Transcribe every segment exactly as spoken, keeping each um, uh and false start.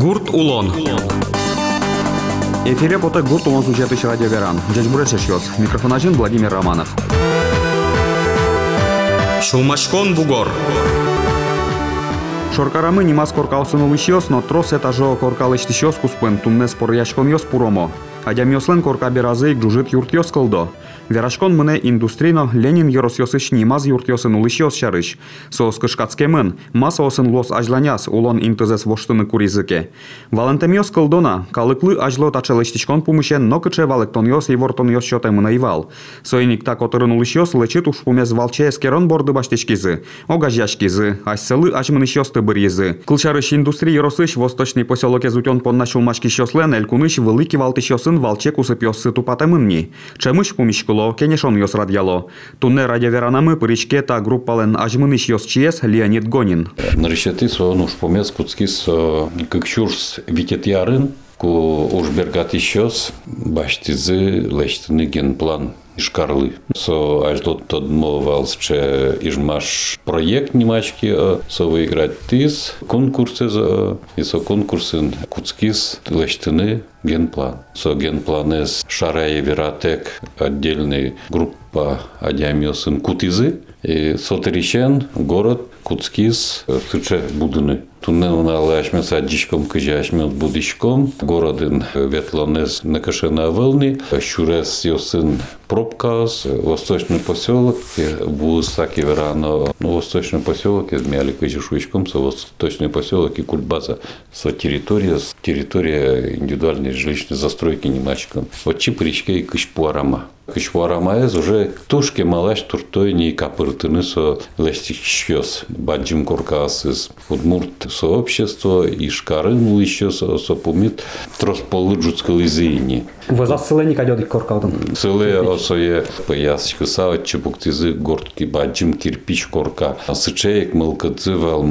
Гурт улон. Эфире пота гурт улон звучат еще радиогаран. Здесь бурашеш ёс. Микрофон один Владимир Романов. Шумашкон бугор. Шоркарамы немас коркалсуну ищёс, но трос это жо коркалышт ищёс куспен, тумнес пор яшкон ёс пуромо. Адям ёслен корка беразы и джужит юрт ёс колдо. Верашкон мыне индустрино Ленин ёрос ёсыш немаз юрт ёсен улыш ёс шарыш. Соос кышкацке мын, маса осын лос ажланяс, улон интезес воштыны куризыке. Валентем ёс колдона, калыклы ажло тачелыштичкон пумышен, но кыче валыктон ёс и вортон ёс шётай мына ивал. Соиник так оторын улыш ёс лычит уж пумез валче эскерон борды баштичкизы, огаж яшкизы, асселы ажмыныш ёс тыбыр езы. Кылшарыш индустрий ёросыш восточный поселок эзутён понна шулмашки шёслен, элькуныш вылыки валтыш ёсын валчек усып ёссы тупата мынни. Чемыш пумишкыло, кенешон ёс радьяло. Тунне радиоверанамы пыричке та группален ажмыныш ёс чиес Леонид Гонин. Наричаты со ну шпомец пуцкис как чурс викет ярын, ку уж бергат ещёс, баштизы лечтыны генплан. Шкарлы. Со аж тут одмовался ижмаш проект немачки, со выиграть тыс конкурсы за и со конкурсы куцкис лечтыны генплан. Со генпланес шарае вератек отдельный группа адиамиосын кутизы и сотерещен город куцкис сыче будыны. Туннелнала ашмесадичком кыжашмет будичком городын ветлонес накашена волны щурес ёсын пробкас восточный поселок бусаки верано восточный поселок измяли кыжашуичком со восточный поселок и кульбаза со территория с территория индивидуальной жилищной застройки немачком вот чипричке и кышпуарама кышпуарама из уже тушки малаш туртой не капыртыны со ластичкёс баджим куркас из удмурт сообщество и шкарынул еще сопумит тросполыджутской лизини. Вы за целый никадёдик коркалдан? Целый осое поясочку савать чепуктизы гордки баджим кирпич корка. Сычеек мылкадзывал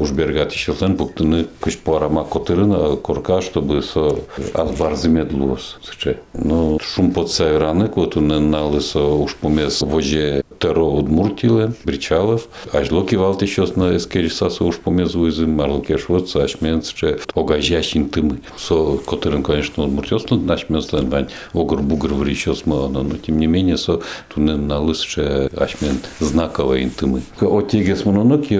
уж бергат еще лен пуктыны кышпуарама котырына корка, чтобы со азбарзымедлуос сыче. Ну шум под саверанек вот он налысо уж помес воже теро удмуртилен бричалов. Ажлоки валт еще на эскерисасо уж помес вызым марлкеш вот сашменсче огажящин тымы. Со котырын конечно удмуртёслен нашмес огр-бугр в речёс мало, но тем не менее со тунен на лысше ашмен знаковые интымы. Отегес мононоки,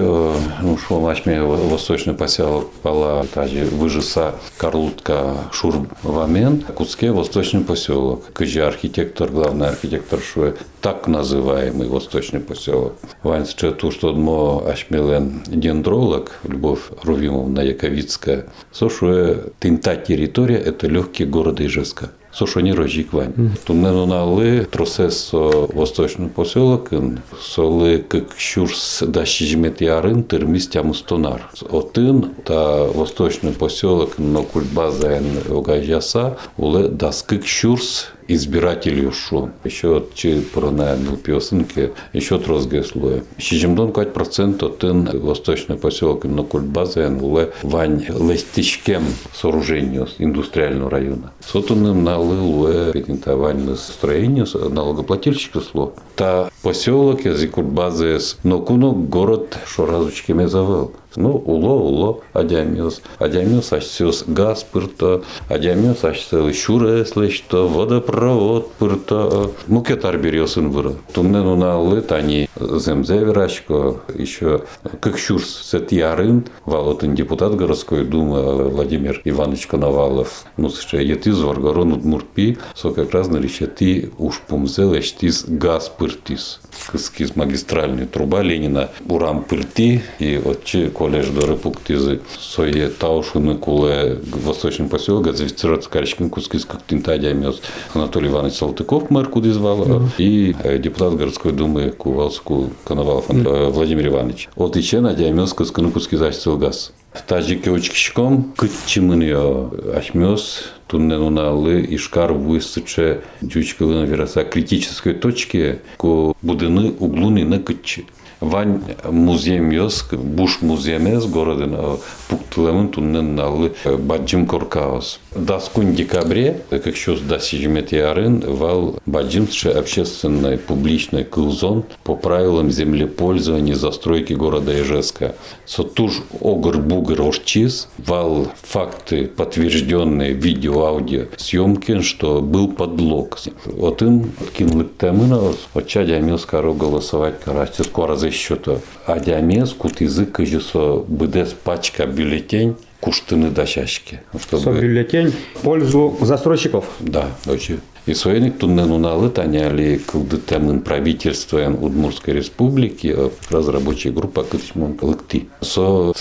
ну шо машме восточный поселок пала таже выжеса карлутка шурвамен куцке восточный поселок. Кыжа архитектор главный архитектор шо так называемый восточный поселок. Ваньше ту что дмо ашмелен дендролог Любовь Рувимовна-Яковицкая. Со шо тинта территория это легкие города Ижевска. Сошони рожик вань. Туннелуналы тросес восточный поселок, солы как щурс дашижмет ярын термис тямустонар. Отын та восточный поселок но кульбазаен огажаса уле даскык щурс избиратель ушел. Еще че проная был песенки, еще трозгое слое. Щежемдон кать процент от ин восточный поселок на кульбазе НВЛ вань лестичкем сооружению индустриального района. Сотуным на лылуэ петентование строение налогоплательщика сло. Та поселок из кульбазы но кунок город шо разучки мезавел. Ну, уло, уло, адямиос. Адямиос аж газ пырта, адямиос аж щурес лечто, водопровод пырта. Мукетар берёсын выра. Туннену на лытани земзе верачко, еще как щурс сет ярын, валотын депутат городской думы Владимир Иванович Коновалов. Ну, сыча, еты зоргорон удмуртпи, со как раз на речети уж пумзе лечтис газ пыртис. Кыскиз магистральная труба Ленина, урам пырти и отче колледж доры пуктизы. Сое таушины куле восточный поселок, газифицироваться каречкин кускиз как тинтадия мёс. Анатолий Иванович Салтыков мэр куды звал, и депутат городской думы Кувалску Коновалов Владимир Иванович. От иче надя мёс кыскину кускиз ачцел газ. В тажике очкичком кытчимыньо ашмёс туннелуналы ишкар высыче дючкылын вераса критической точки ку будыны углуны на кытчи. Вань музей мёс, буш музей мёс, городын пук тылемунтунненналы баджим коркаос. Доскун декабре, как сейчас досижмет ярын, вал баджимше общественной публичной кылзон по правилам землепользования застройки города Ижевска. Сотуж огр-бугр ошчиз, вал факты, подтвержденные видео-аудио съемки, что был подлог. Вот им кинули темына, отча дямескаро голосовать карастер скоро за счета. А дямеску язык и жесо бдес пачка бюллетень. Куштыны до чашки. Чтобы... Со бюллетень в пользу застройщиков. Да, очень. И своеник туннену налыт, они али кылдытэмын правительством Удмуртской республики, разработчая группа кылтичмон лыкты. Со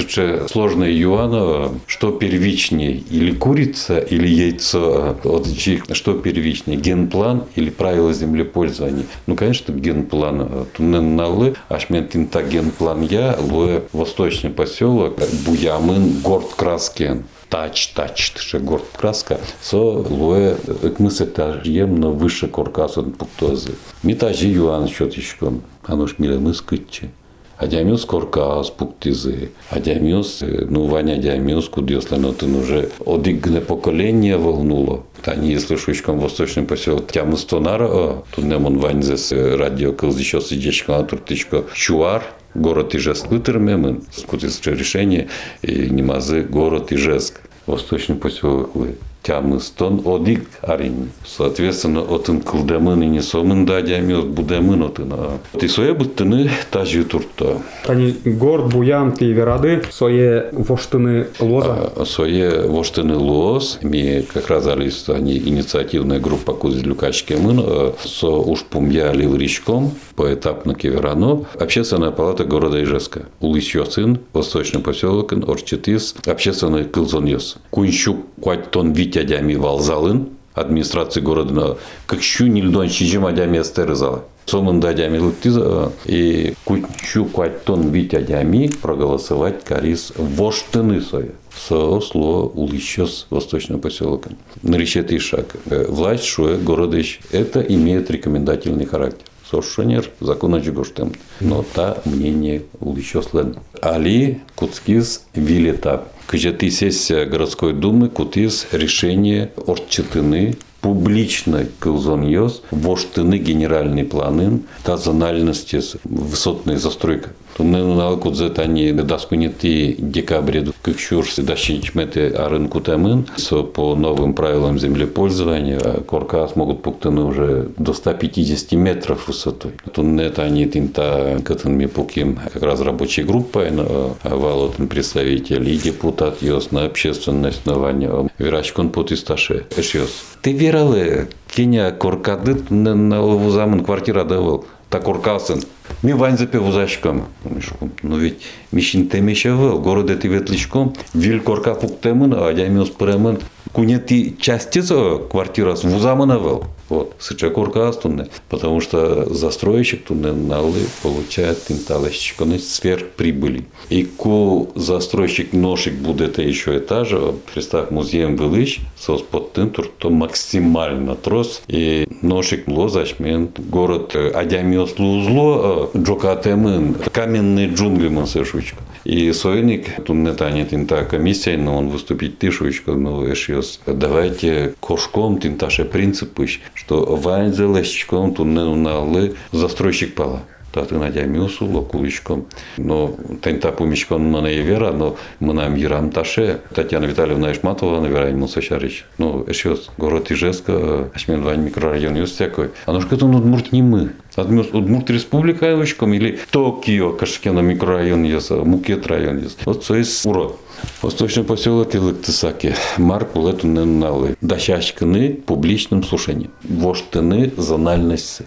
сложное юаново, что первичнее, или курица, или яйцо, что первичнее, генплан или правила землепользования. Ну, конечно, генплан туннену налы, ашментин та генплан я, луэ восточный поселок, буямын, город Краскен. Тач, тач, тыше горд краска, со луэ, как мы сетажемно выше коркаса пуктозы. Митажи юан счетчиком, оно ж миле мы скытче. Адямюс коркас пуктизы, адямюс, ну ваня адямюс, куда если но ты уже одигне поколение волнуло. Они, если шучком восточный поселок Тямустонара, тут не мон вань зес радио еще сидечка на туртичко чуар. Город Ижевск лытермемын, скутисче решение, и немазы город Ижевск, восточный поселок Тямыстон одик арин. Соответственно, отын кылдемын и несомын дадямёс, будемын отына. Ты сое быттыны тажи туртто. Они горд буям ты верады, сое воштыны лоза. А, сое воштыны лоз, ми как раз алис, они инициативная группа Кузелюкачкемын, со ушпумья ливричком, поэтапно кеверано, общественная палата города Ижевска. Улысьёсын, восточный поселок, орчетис, общественный кылзонёс. Кунщук куаттон вит Тядями Валзалын, администрации города, как щу нельдон щежим адями астерызала. Сомын дадями лыктыза и кучу кваттон витядями проголосовать карис воштыны соя. Соосло улыщёс восточным поселоком. Наречет ишак. Власть шуэ городыщ. Это имеет рекомендательный характер. Сошенер закон очегоштем. Но та мнение улыщёс лэн. Али куцкиз вилетап. Кыжеты сессия городской думы кутис решение орчетыны публично кылзоньёс воштыны генеральный планын тазональности высотная застройка. Туннену налкудзет они доскуниты декабре как щурсы дощичметы а рынку тамын по новым правилам землепользования коркас могут пуктыны уже до ста пятидесяти метров высотой. Туннет они тинта кытынми пуким как раз рабочей группой валотын представитель и депутат ёс на общественное основание верачкон потисташе эшёс. Ты вералы киня коркадыт на ловузамын квартира давал. Так уркасын. Ми вань запев узащиком. Но ведь мещин темещавел, город эти ветличком, виль корка фуктемын, а я мил спремен. Кунети частица квартира с вузамановел. Вот, сыча коркас тунне. Потому что застройщик тунне налы получает инталащиконы сверхприбыли. И ку застройщик ношик будет еще этажа, представь музеем вылыч, соуспот тынтур, то максимально трос. И ношик лозачмен город адямил слузло джокатемын каменные джунгли мансешучка и сойник тут не танет инта комиссия но он выступить тышучка но эшьёс давайте кошком тинташе принципы что ванзелещком тут не уналы застройщик пала таты надямиусу локулычком но тинта помечком на невера но мы нам ерам таше Татьяна Витальевна Ишматова наверное ему сочарич ну эшьёс город Ижевска ашмен вань микрорайон ёс всякой а ну что тут удмурт не мы Удмурт республика Айвочком или Токио, Кашкена микрорайон есть, Мукет район есть. Вот что есть урод. Восточный поселок Илыктысаки. Марку лету не налы. Дощашканы публичным слушанием. Воштыны зональности.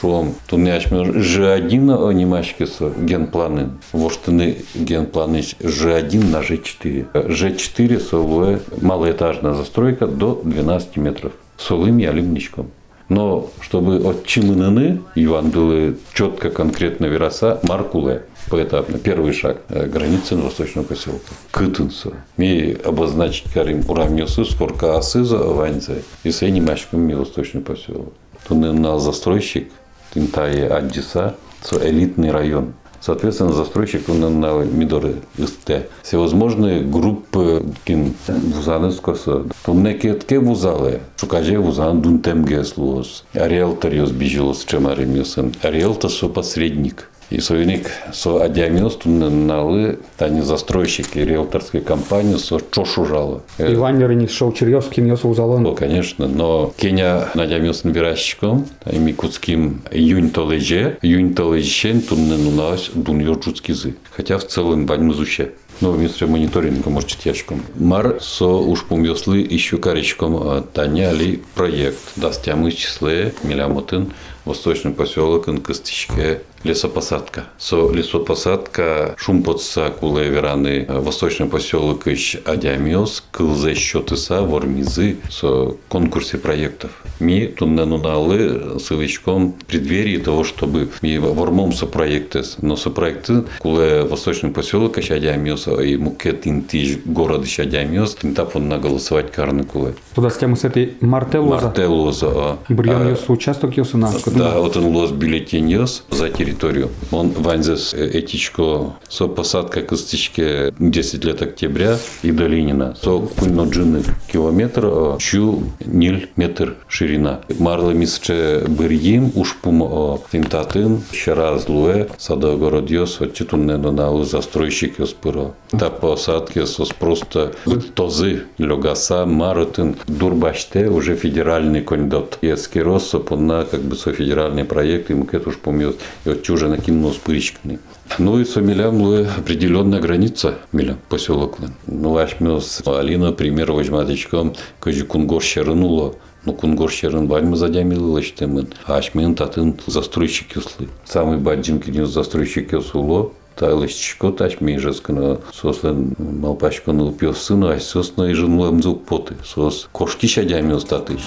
Шом тунячмен Ж1 анимашкиса генпланы. Воштыны генпланы Ж1 на Ж4. Ж4 солуэ малоэтажная застройка до двенадцати метров. Солым и алюмничком. Но чтобы от чимыныны Иван было четко конкретно вероса Маркуле поэтапно первый шаг границы на восточном поселке Кытынсу ми обозначить карим уравнёсы сколько асыза ваньзе и с анимашком ми восточный поселок. Туннел застройщик Тинтае Аддиса со элитный район. Соответственно, застройщик он на Мидоры СТ. Всевозможные группы кин вузаны скоса. То мнеки тке вузалы, шукаже вузан дунтемге слуос. А риэлтор ее сбежил с чем аремисом. А риэлтор со посредник. И союзник со одиаминосту налы, а не застройщики риэлторской компании со чошужало. И ваннеры не шел Черьевский, не со узалон. Ну, конечно, но Кеня надиамиост набиращиком, и микутским июнь толеже, июнь толежещен тунненунас дуньорчутскизы. Хотя в целом вань мазуще. Но вместо мониторинга, может, ящиком. Мар со уж помёслы еще каречком таня ли проект. Даст ямы числе миллиамотын восточный поселок Инкостичке лесопосадка. Со лесопосадка шумпотца куле вераны восточный поселок ищ адиамиос кылзе счётыса вормизы со конкурсе проектов. Ми тунненуналы с ивичком преддверии того, чтобы ми вормом со проекты, но со проекты куле восточный поселок ищ адиамиос и мукет интиж город еще дямиос, интап он на голосовать карнакулы. Туда с тему с этой Мартелоза. Мартелоза. Бриониос а, участок ёс и нас. Да, вот он лос бюллетень ёс за территорию. Он ванзес этичко со посадка к истичке десятого октября и до Ленина. Со кульноджины километр, чу ниль метр ширина. Марла мисче бырьим ушпум интатын, щераз луэ, садогород ёс, отчитунне доналу застройщик ёс пыро. Та посадки сос просто тозы лёгаса маротин дурбаште уже федеральный кондот. И скиросоп она как бы со федеральный проект ему кет уж помёт и вот чужа накинула спыричками. Ну и со милям лы определенная граница милям поселок лы. Ну возьмём Алина пример возьматичком кажи кунгор щернуло. Ну, кунгор щерын бальма задямил лыштемын. Ашмен татын застройщики услы. Самый баджинки не застройщики усло. Тайлышчико тачми жескана сослен малпачкану пёс сына, а сосна и жену мзук поты. Сос кошки щадями остатыш.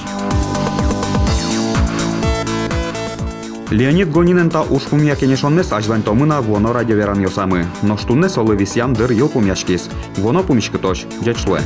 Леонид Гонинен та ушкум якенешоннес ажвань томына воно радиоверан ёсамы. Но штуннес олы висьян дыр ёл пумяшкис. Воно пумишкатош дячлуэ.